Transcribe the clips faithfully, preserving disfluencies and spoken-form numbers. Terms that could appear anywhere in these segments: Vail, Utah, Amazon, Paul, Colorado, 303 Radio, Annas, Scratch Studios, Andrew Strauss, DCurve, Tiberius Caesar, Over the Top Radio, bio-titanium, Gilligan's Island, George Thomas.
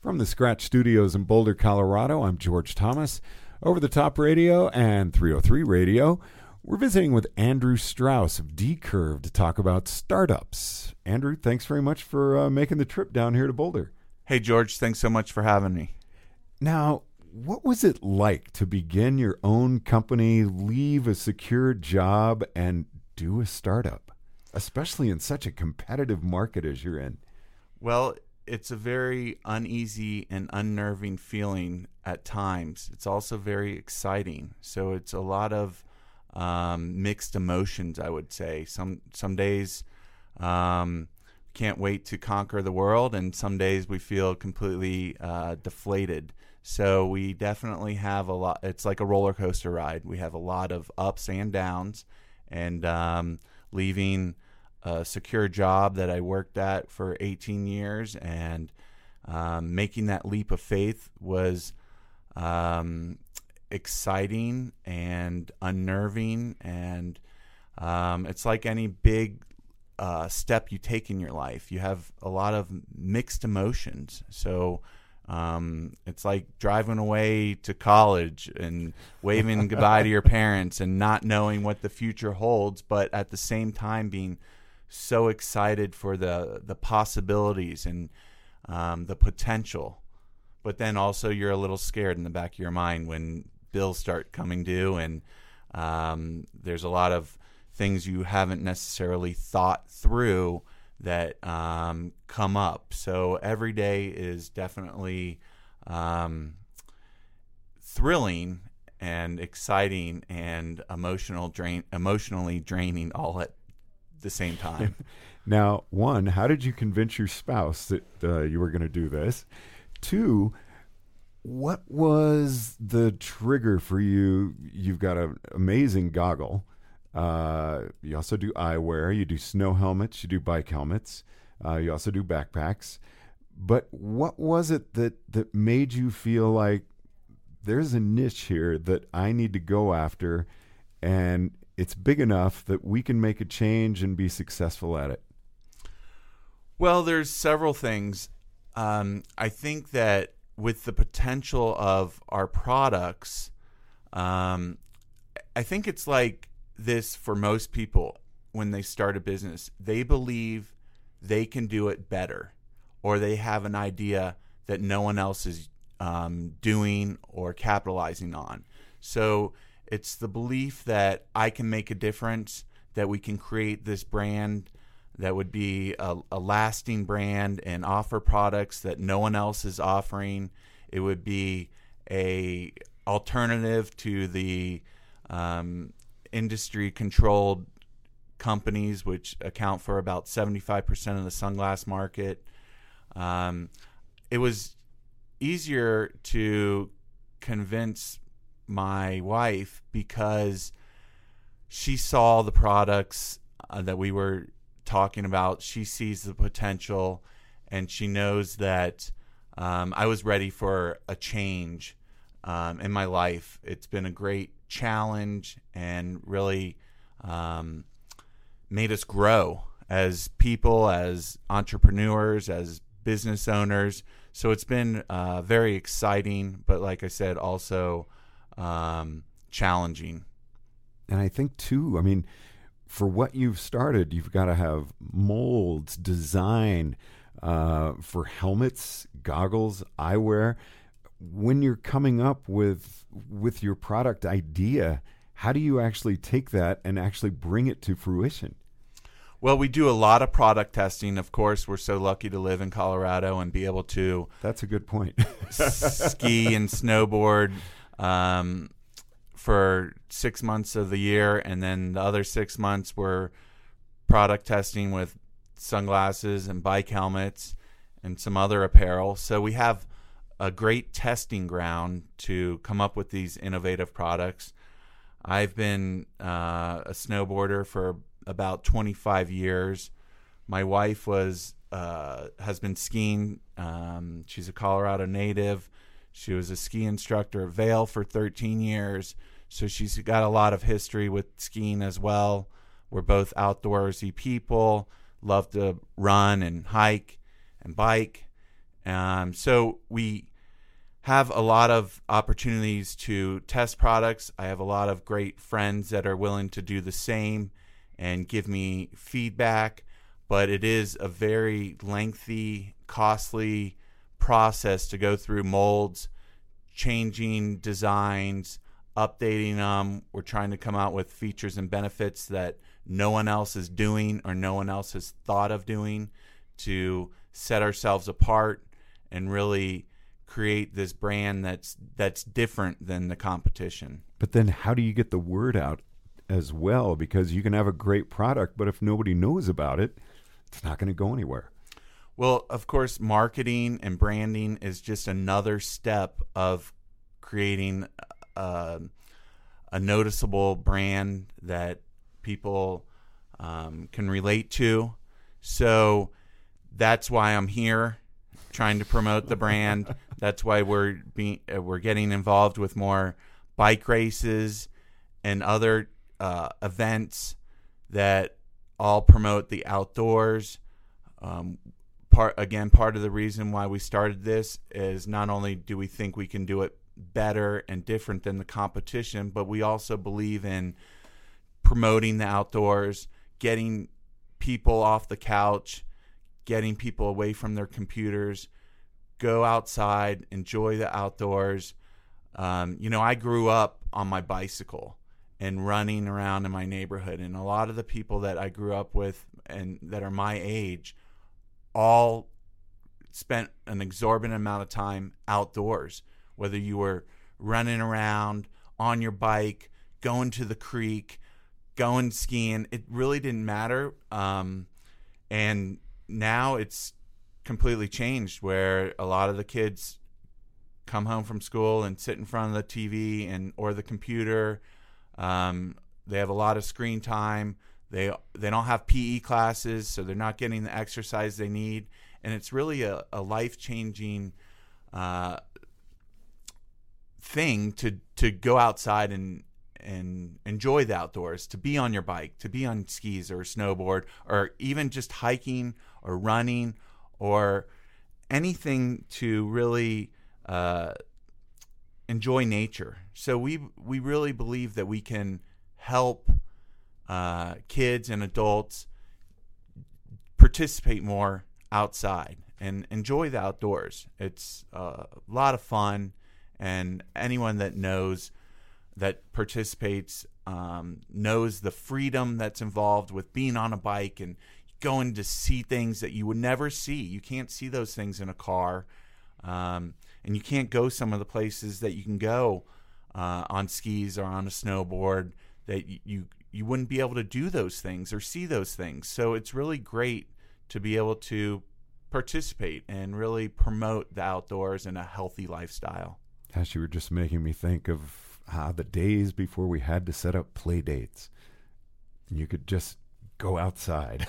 From the Scratch Studios in Boulder, Colorado, I'm George Thomas. Over the Top Radio and three oh three Radio, we're visiting with Andrew Strauss of DCurve to talk about startups. Andrew, thanks very much for uh, making the trip down here to Boulder. Hey, George, thanks so much for having me. Now, what was it like to begin your own company, leave a secure job, and do a startup, especially in such a competitive market as you're in? Well, it's a very uneasy and unnerving feeling at times. It's also very exciting. So it's a lot of um, mixed emotions, I would say. Some some days um, can't wait to conquer the world, and some days we feel completely uh, deflated. So we definitely have a lot. It's like a roller coaster ride. We have a lot of ups and downs, and um, leaving a secure job that I worked at for eighteen years and um, making that leap of faith was um, exciting and unnerving, and um, it's like any big uh, step you take in your life. You have a lot of mixed emotions. So um, it's like driving away to college and waving goodbye to your parents and not knowing what the future holds, but at the same time being so excited for the the possibilities and um, the potential, but then also you're a little scared in the back of your mind when bills start coming due, and um, there's a lot of things you haven't necessarily thought through that um, come up. So every day is definitely um, thrilling and exciting and emotional drain, emotionally draining all at the same time. Now, one, how did you convince your spouse that uh, you were going to do this? Two, what was the trigger for you? You've got an amazing goggle. Uh, you also do eyewear. You do snow helmets. You do bike helmets. Uh, you also do backpacks. But what was it that, that made you feel like there's a niche here that I need to go after, and it's big enough that we can make a change and be successful at it? Well, there's several things. Um, I think that with the potential of our products, um, I think it's like this for most people when they start a business. They believe they can do it better, or they have an idea that no one else is um, doing or capitalizing on. So it's the belief that I can make a difference, that we can create this brand that would be a, a lasting brand and offer products that no one else is offering. It would be a alternative to the um, industry-controlled companies, which account for about seventy-five percent of the sunglass market. Um, it was easier to convince my wife because she saw the products uh, that we were talking about. She sees the potential, and she knows that um, I was ready for a change um, in my life. It's been a great challenge and really um, made us grow as people, as entrepreneurs, as business owners. So it's been uh, very exciting, but like I said, also Um, challenging. And I think too, I mean, for what you've started, you've got to have molds, design uh, for helmets, goggles, eyewear. When you're coming up with with your product idea, how do you actually take that and actually bring it to fruition? Well, we do a lot of product testing. Of course, we're so lucky to live in Colorado and be able to. That's a good point. Ski and snowboard Um, for six months of the year, and then the other six months we're product testing with sunglasses and bike helmets and some other apparel. So we have a great testing ground to come up with these innovative products. I've been uh, a snowboarder for about twenty-five years. My wife was uh, has been skiing. Um, she's a Colorado native. She was a ski instructor at Vail for thirteen years, so she's got a lot of history with skiing as well. We're both outdoorsy people, love to run and hike and bike, Um, so we have a lot of opportunities to test products. I have a lot of great friends that are willing to do the same and give me feedback, but it is a very lengthy, costly process to go through molds, changing designs, updating them. We're trying to come out with features and benefits that no one else is doing or no one else has thought of doing to set ourselves apart and really create this brand that's that's different than the competition. But then how do you get the word out as well? Because you can have a great product, but if nobody knows about it, it's not going to go anywhere. Well, of course, marketing and branding is just another step of creating a, a noticeable brand that people um, can relate to. So that's why I'm here, trying to promote the brand. That's why we're being we're getting involved with more bike races and other uh, events that all promote the outdoors. Um, Part, again, part of the reason why we started this is not only do we think we can do it better and different than the competition, but we also believe in promoting the outdoors, getting people off the couch, getting people away from their computers, go outside, enjoy the outdoors. Um, you know, I grew up on my bicycle and running around in my neighborhood, and a lot of the people that I grew up with and that are my age all spent an exorbitant amount of time outdoors, whether you were running around on your bike, going to the creek, going skiing. It really didn't matter. Um, and now it's completely changed, where a lot of the kids come home from school and sit in front of the T V and or the computer. Um, they have a lot of screen time. They they don't have P E classes, so they're not getting the exercise they need. And it's really a, a life-changing uh, thing to to go outside and, and enjoy the outdoors, to be on your bike, to be on skis or snowboard, or even just hiking or running or anything to really uh, enjoy nature. So we we really believe that we can help Uh, kids and adults participate more outside and enjoy the outdoors. It's uh, a lot of fun, and anyone that knows that participates um, knows the freedom that's involved with being on a bike and going to see things that you would never see. You can't see those things in a car, um, and you can't go some of the places that you can go uh, on skis or on a snowboard that y- you you wouldn't be able to do those things or see those things. So it's really great to be able to participate and really promote the outdoors and a healthy lifestyle. Gosh, you were just making me think of uh, the days before we had to set up play dates. You could just go outside.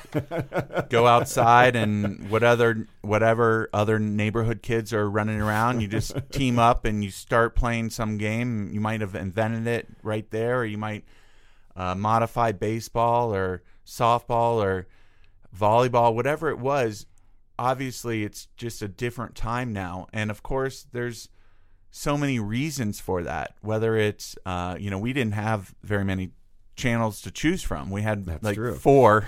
Go outside, and what other, whatever other neighborhood kids are running around, you just team up and you start playing some game. You might have invented it right there, or you might – Uh, modified baseball or softball or volleyball, whatever it was. Obviously, it's just a different time now. And, of course, there's so many reasons for that, whether it's, uh, you know, we didn't have very many channels to choose from. We had That's like true. four.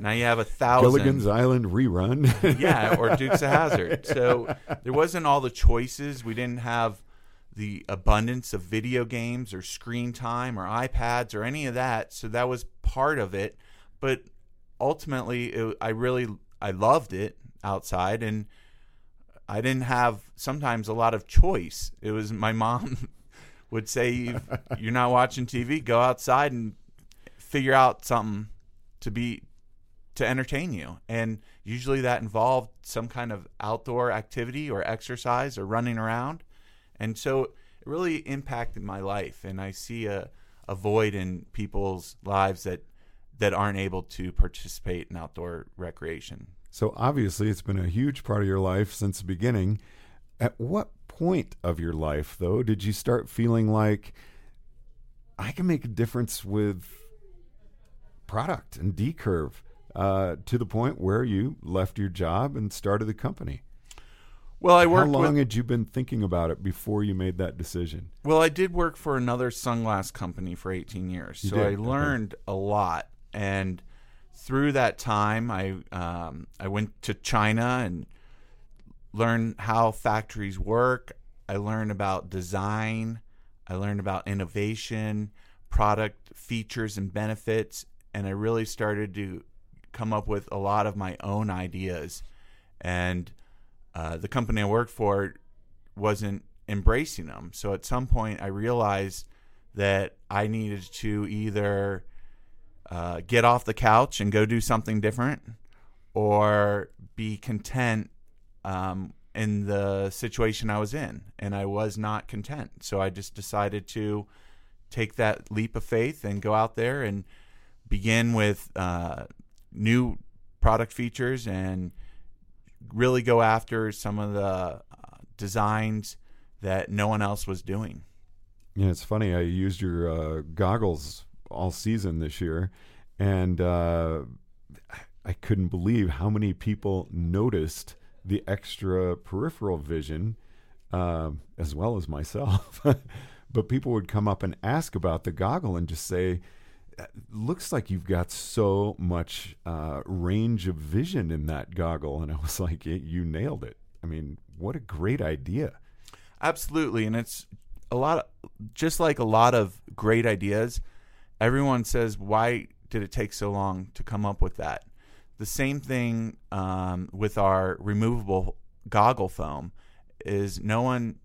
Now you have a thousand. Gilligan's Island rerun. Yeah, or Dukes of Hazzard. So there wasn't all the choices. We didn't have the abundance of video games or screen time or iPads or any of that. So that was part of it. But ultimately, it, I really, I loved it outside, and I didn't have sometimes a lot of choice. It was my mom would say, you're not watching T V, go outside and figure out something to be, to entertain you. And usually that involved some kind of outdoor activity or exercise or running around. And so it really impacted my life, and I see a, a void in people's lives that that aren't able to participate in outdoor recreation. So obviously it's been a huge part of your life since the beginning. At what point of your life, though, did you start feeling like, I can make a difference with product and DCurve, uh, to the point where you left your job and started the company? Well, I worked. How long with, had you been thinking about it before you made that decision? Well, I did work for another sunglass company for eighteen years, you so did. I learned okay. a lot. And through that time, I um, I went to China and learned how factories work. I learned about design. I learned about innovation, product features and benefits, and I really started to come up with a lot of my own ideas. And Uh, the company I worked for wasn't embracing them. So at some point I realized that I needed to either uh, get off the couch and go do something different, or be content um, in the situation I was in. And I was not content. So I just decided to take that leap of faith and go out there and begin with uh, new product features and really go after some of the uh, designs that no one else was doing. Yeah, it's funny. I used your uh, goggles all season this year, and uh, I couldn't believe how many people noticed the extra peripheral vision, uh, as well as myself. But people would come up and ask about the goggle and just say, looks like you've got so much uh, range of vision in that goggle. And I was like, you nailed it. I mean, what a great idea. Absolutely. And it's a lot of, just like a lot of great ideas, everyone says, why did it take so long to come up with that? The same thing um, with our removable goggle foam is no one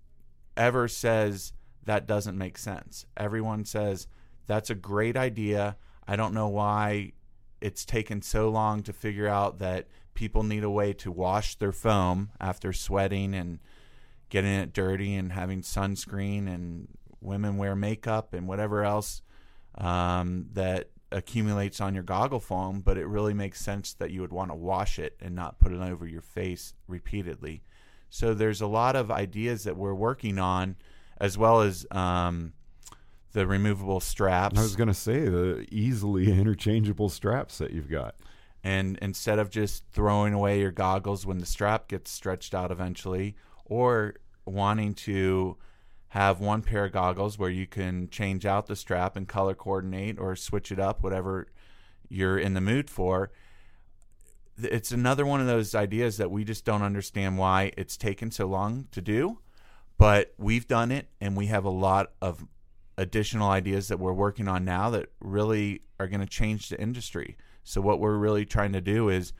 ever says that doesn't make sense. Everyone says, that's a great idea. I don't know why it's taken so long to figure out that people need a way to wash their foam after sweating and getting it dirty and having sunscreen, and women wear makeup and whatever else um, that accumulates on your goggle foam. But it really makes sense that you would want to wash it and not put it over your face repeatedly. So there's a lot of ideas that we're working on, as well as um, the removable straps. I was going to say the easily interchangeable straps that you've got. And instead of just throwing away your goggles when the strap gets stretched out eventually, or wanting to have one pair of goggles where you can change out the strap and color coordinate or switch it up, whatever you're in the mood for, it's another one of those ideas that we just don't understand why it's taken so long to do. But we've done it, and we have a lot of additional ideas that we're working on now that really are going to change the industry. So what we're really trying to do is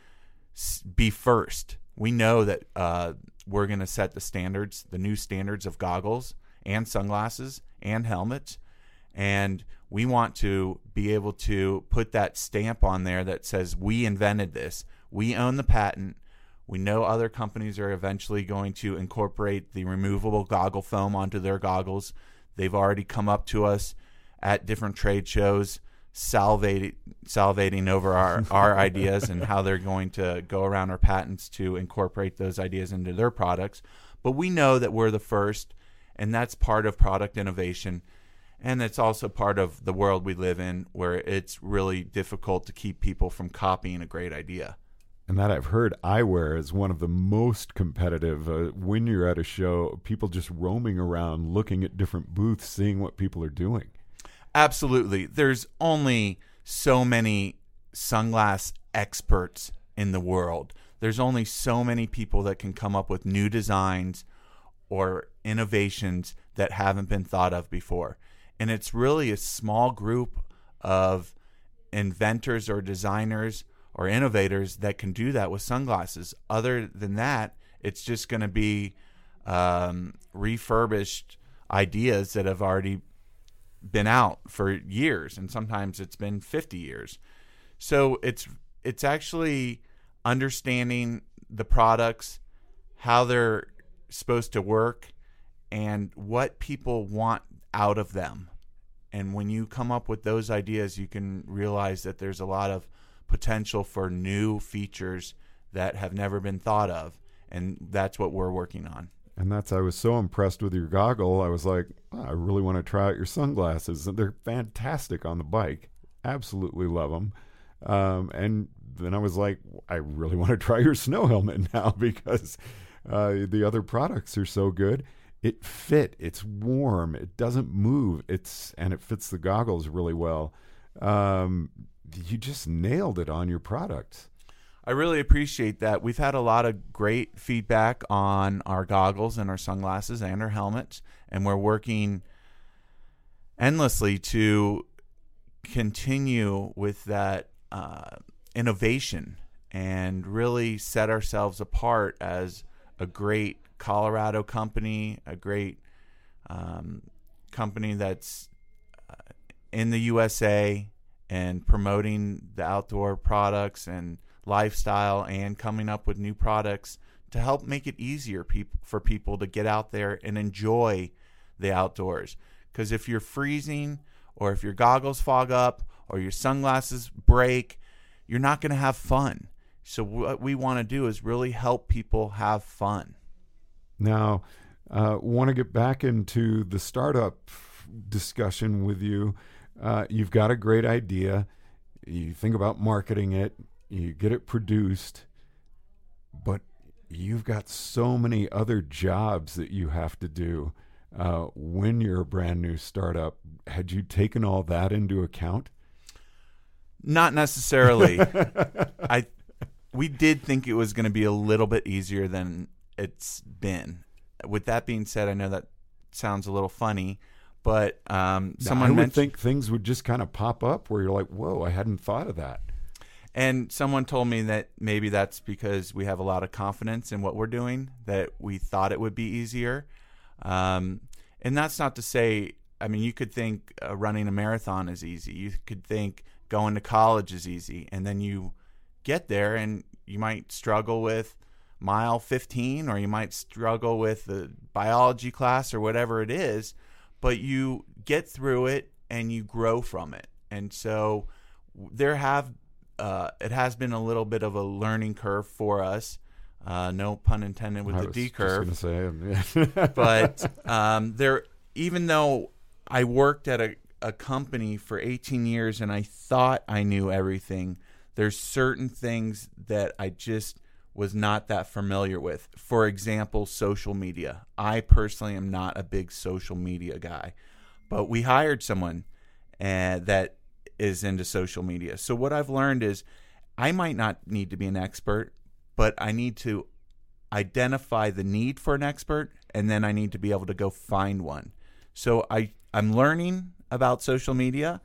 be first. We know that uh, we're going to set the standards, the new standards of goggles and sunglasses and helmets. And we want to be able to put that stamp on there that says we invented this. We own the patent. We know other companies are eventually going to incorporate the removable goggle foam onto their goggles. They've already come up to us at different trade shows, salivating, salivating over our, our ideas and how they're going to go around our patents to incorporate those ideas into their products. But we know that we're the first, and that's part of product innovation. And it's also part of the world we live in, where it's really difficult to keep people from copying a great idea. And that, I've heard, eyewear is one of the most competitive. Uh, when you're at a show, people just roaming around, looking at different booths, seeing what people are doing. Absolutely. There's only so many sunglass experts in the world. There's only so many people that can come up with new designs or innovations that haven't been thought of before. And it's really a small group of inventors or designers or innovators that can do that with sunglasses. Other than that, it's just going to be um, refurbished ideas that have already been out for years, and sometimes it's been fifty years. So it's it's actually understanding the products, how they're supposed to work, and what people want out of them. And when you come up with those ideas, you can realize that there's a lot of potential for new features that have never been thought of, and that's what we're working on. And that's, I was so impressed with your goggle, I was like, oh, I really want to try out your sunglasses. They're fantastic on the bike. Absolutely love them. Um, and then I was like, I really want to try your snow helmet now, because Uh, the other products are so good. It fit. It's warm. It doesn't move. It's and it fits the goggles really well. Um, you just nailed it on your products. I really appreciate that. We've had a lot of great feedback on our goggles and our sunglasses and our helmets, and we're working endlessly to continue with that uh, innovation and really set ourselves apart as a great Colorado company, a great um, company that's in the U S A and promoting the outdoor products and lifestyle and coming up with new products to help make it easier peop- for people to get out there and enjoy the outdoors. Because if you're freezing or if your goggles fog up or your sunglasses break, you're not going to have fun. So what we want to do is really help people have fun. Now, uh, want to get back into the startup discussion with you. Uh, you've got a great idea. You think about marketing it. You get it produced, but you've got so many other jobs that you have to do uh, when you're a brand new startup. Had you taken all that into account? Not necessarily. I we did think it was going to be a little bit easier than it's been. With that being said, I know that sounds a little funny, but um, now, someone I would mentioned, think things would just kind of pop up where you're like, "Whoa, I hadn't thought of that." And someone told me that maybe that's because we have a lot of confidence in what we're doing, that we thought it would be easier. Um, and that's not to say, I mean, you could think uh, running a marathon is easy. You could think going to college is easy. And then you get there and you might struggle with mile fifteen, or you might struggle with the biology class or whatever it is, but you get through it and you grow from it. And so there have Uh, it has been a little bit of a learning curve for us, uh, no pun intended with I the D-curve. I was just going to say, yeah. But um, there, even though I worked at a, a company for eighteen years and I thought I knew everything, there's certain things that I just was not that familiar with. For example, social media. I personally am not a big social media guy, but we hired someone uh, that is into social media. So what I've learned is I might not need to be an expert, but I need to identify the need for an expert, and then I need to be able to go find one. So I, I'm learning about social media.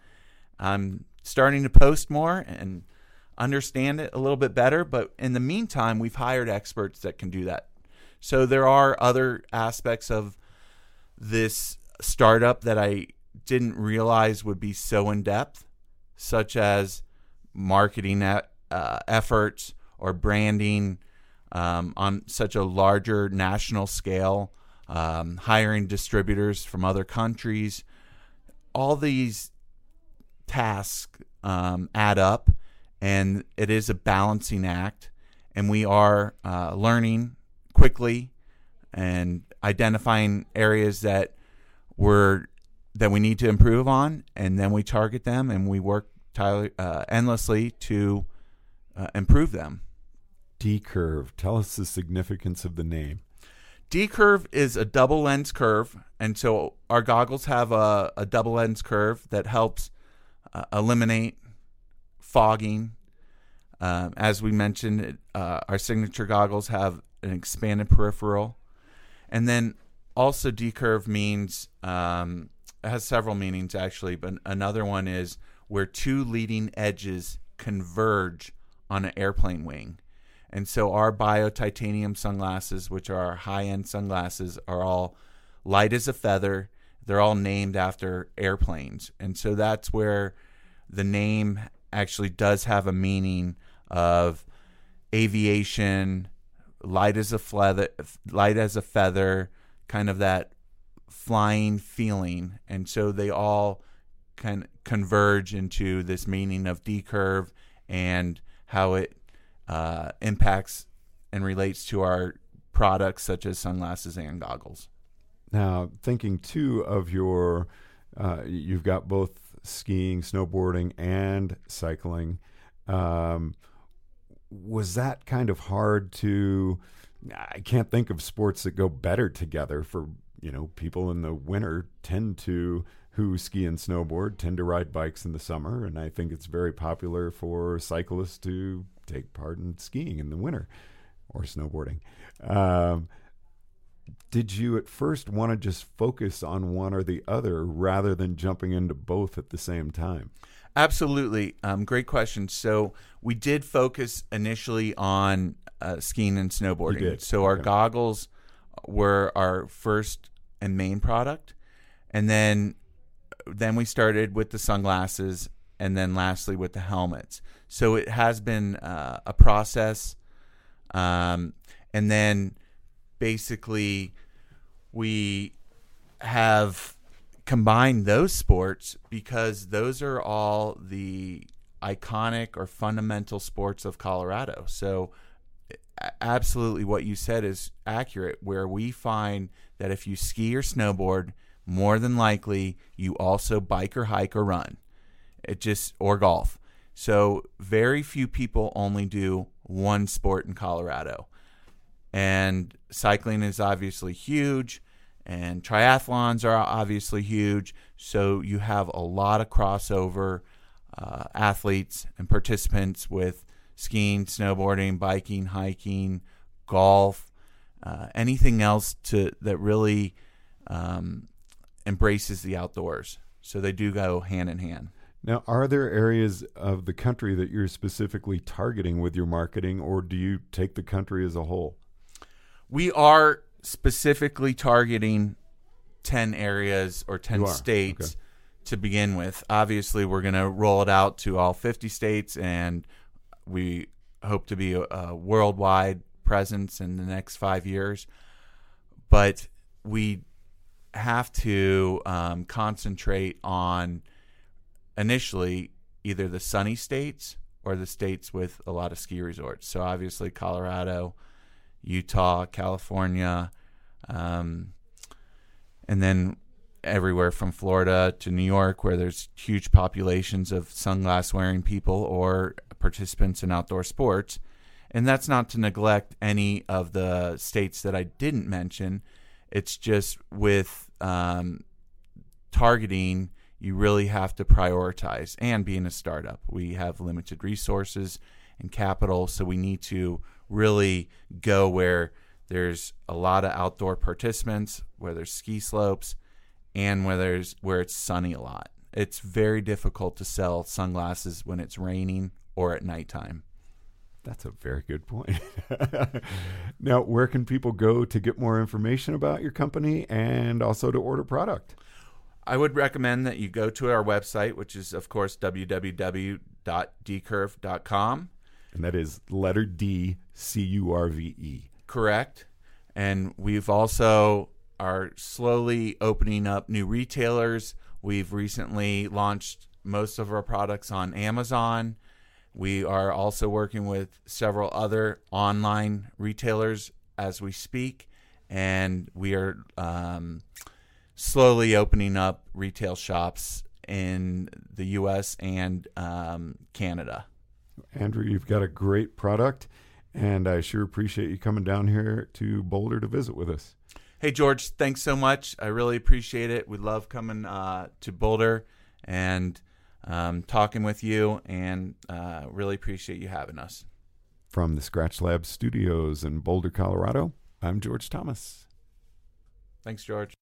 I'm starting to post more and understand it a little bit better. But in the meantime, we've hired experts that can do that. So there are other aspects of this startup that I didn't realize would be so in-depth, such as marketing uh, efforts or branding um, on such a larger national scale, um, hiring distributors from other countries. All these tasks um, add up, and it is a balancing act, and we are uh, learning quickly and identifying areas that we're that we need to improve on, and then we target them and we work tirelessly, uh, endlessly to uh, improve them. DCurve. Tell us the significance of the name. DCurve is a double lens curve, and so our goggles have a, a double lens curve that helps uh, eliminate fogging. Um, as we mentioned, uh, our signature goggles have an expanded peripheral, and then also DCurve means. Um, It has several meanings, actually, but another one is where two leading edges converge on an airplane wing. And so our bio-titanium sunglasses, which are our high-end sunglasses, are all light as a feather. They're all named after airplanes. And so that's where the name actually does have a meaning of aviation, light as a feather, light as a feather, kind of that flying feeling, and so they all can converge into this meaning of DCurve and how it uh, impacts and relates to our products such as sunglasses and goggles. Now, thinking too of your, uh, you've got both skiing, snowboarding, and cycling. Um, was that kind of hard to I can't think of sports that go better together for, you know, people in the winter tend to, who ski and snowboard, tend to ride bikes in the summer. And I think it's very popular for cyclists to take part in skiing in the winter or snowboarding. Um, did you at first want to just focus on one or the other rather than jumping into both at the same time? Absolutely. Um, great question. So we did focus initially on uh, skiing and snowboarding. You did. So okay. Our goggles were our first and main product. And then then we started with the sunglasses, and then lastly with the helmets. So it has been uh, a process. Um, and then basically we have combined those sports because those are all the iconic or fundamental sports of Colorado. So absolutely what you said is accurate, where we find that if you ski or snowboard, more than likely you also bike or hike or run. It just, or golf. So very few people only do one sport in Colorado. And cycling is obviously huge, and triathlons are obviously huge. So you have a lot of crossover uh, athletes and participants with skiing, snowboarding, biking, hiking, golf, uh, anything else to that really um, embraces the outdoors. So they do go hand in hand. Now, are there areas of the country that you're specifically targeting with your marketing, or do you take the country as a whole? We are specifically targeting ten areas or ten states okay. to begin with. Obviously, we're going to roll it out to all fifty states, and we hope to be a, a worldwide presence in the next five years. But we have to um, concentrate on initially either the sunny states or the states with a lot of ski resorts. So obviously Colorado, Utah, California, um, and then everywhere from Florida to New York, where there's huge populations of sunglass wearing people or participants in outdoor sports. And that's not to neglect any of the states that I didn't mention. It's just with um, targeting, you really have to prioritize. And being a startup, we have limited resources and capital, so we need to really go where there's a lot of outdoor participants, where there's ski slopes, and where there's where it's sunny a lot. It's very difficult to sell sunglasses when it's raining or at nighttime. That's a very good point. Now, where can people go to get more information about your company and also to order product? I would recommend that you go to our website, which is, of course, w w w dot d curve dot com. And that is letter D, C U R V E. Correct. And we've also are slowly opening up new retailers. We've recently launched most of our products on Amazon. We are also working with several other online retailers as we speak. And we are um, slowly opening up retail shops in the U S and um, Canada. Andrew, you've got a great product, and I sure appreciate you coming down here to Boulder to visit with us. Hey, George, thanks so much. I really appreciate it. We love coming uh, to Boulder and um, talking with you, and uh, really appreciate you having us. From the Scratch Lab Studios in Boulder, Colorado, I'm George Thomas. Thanks, George.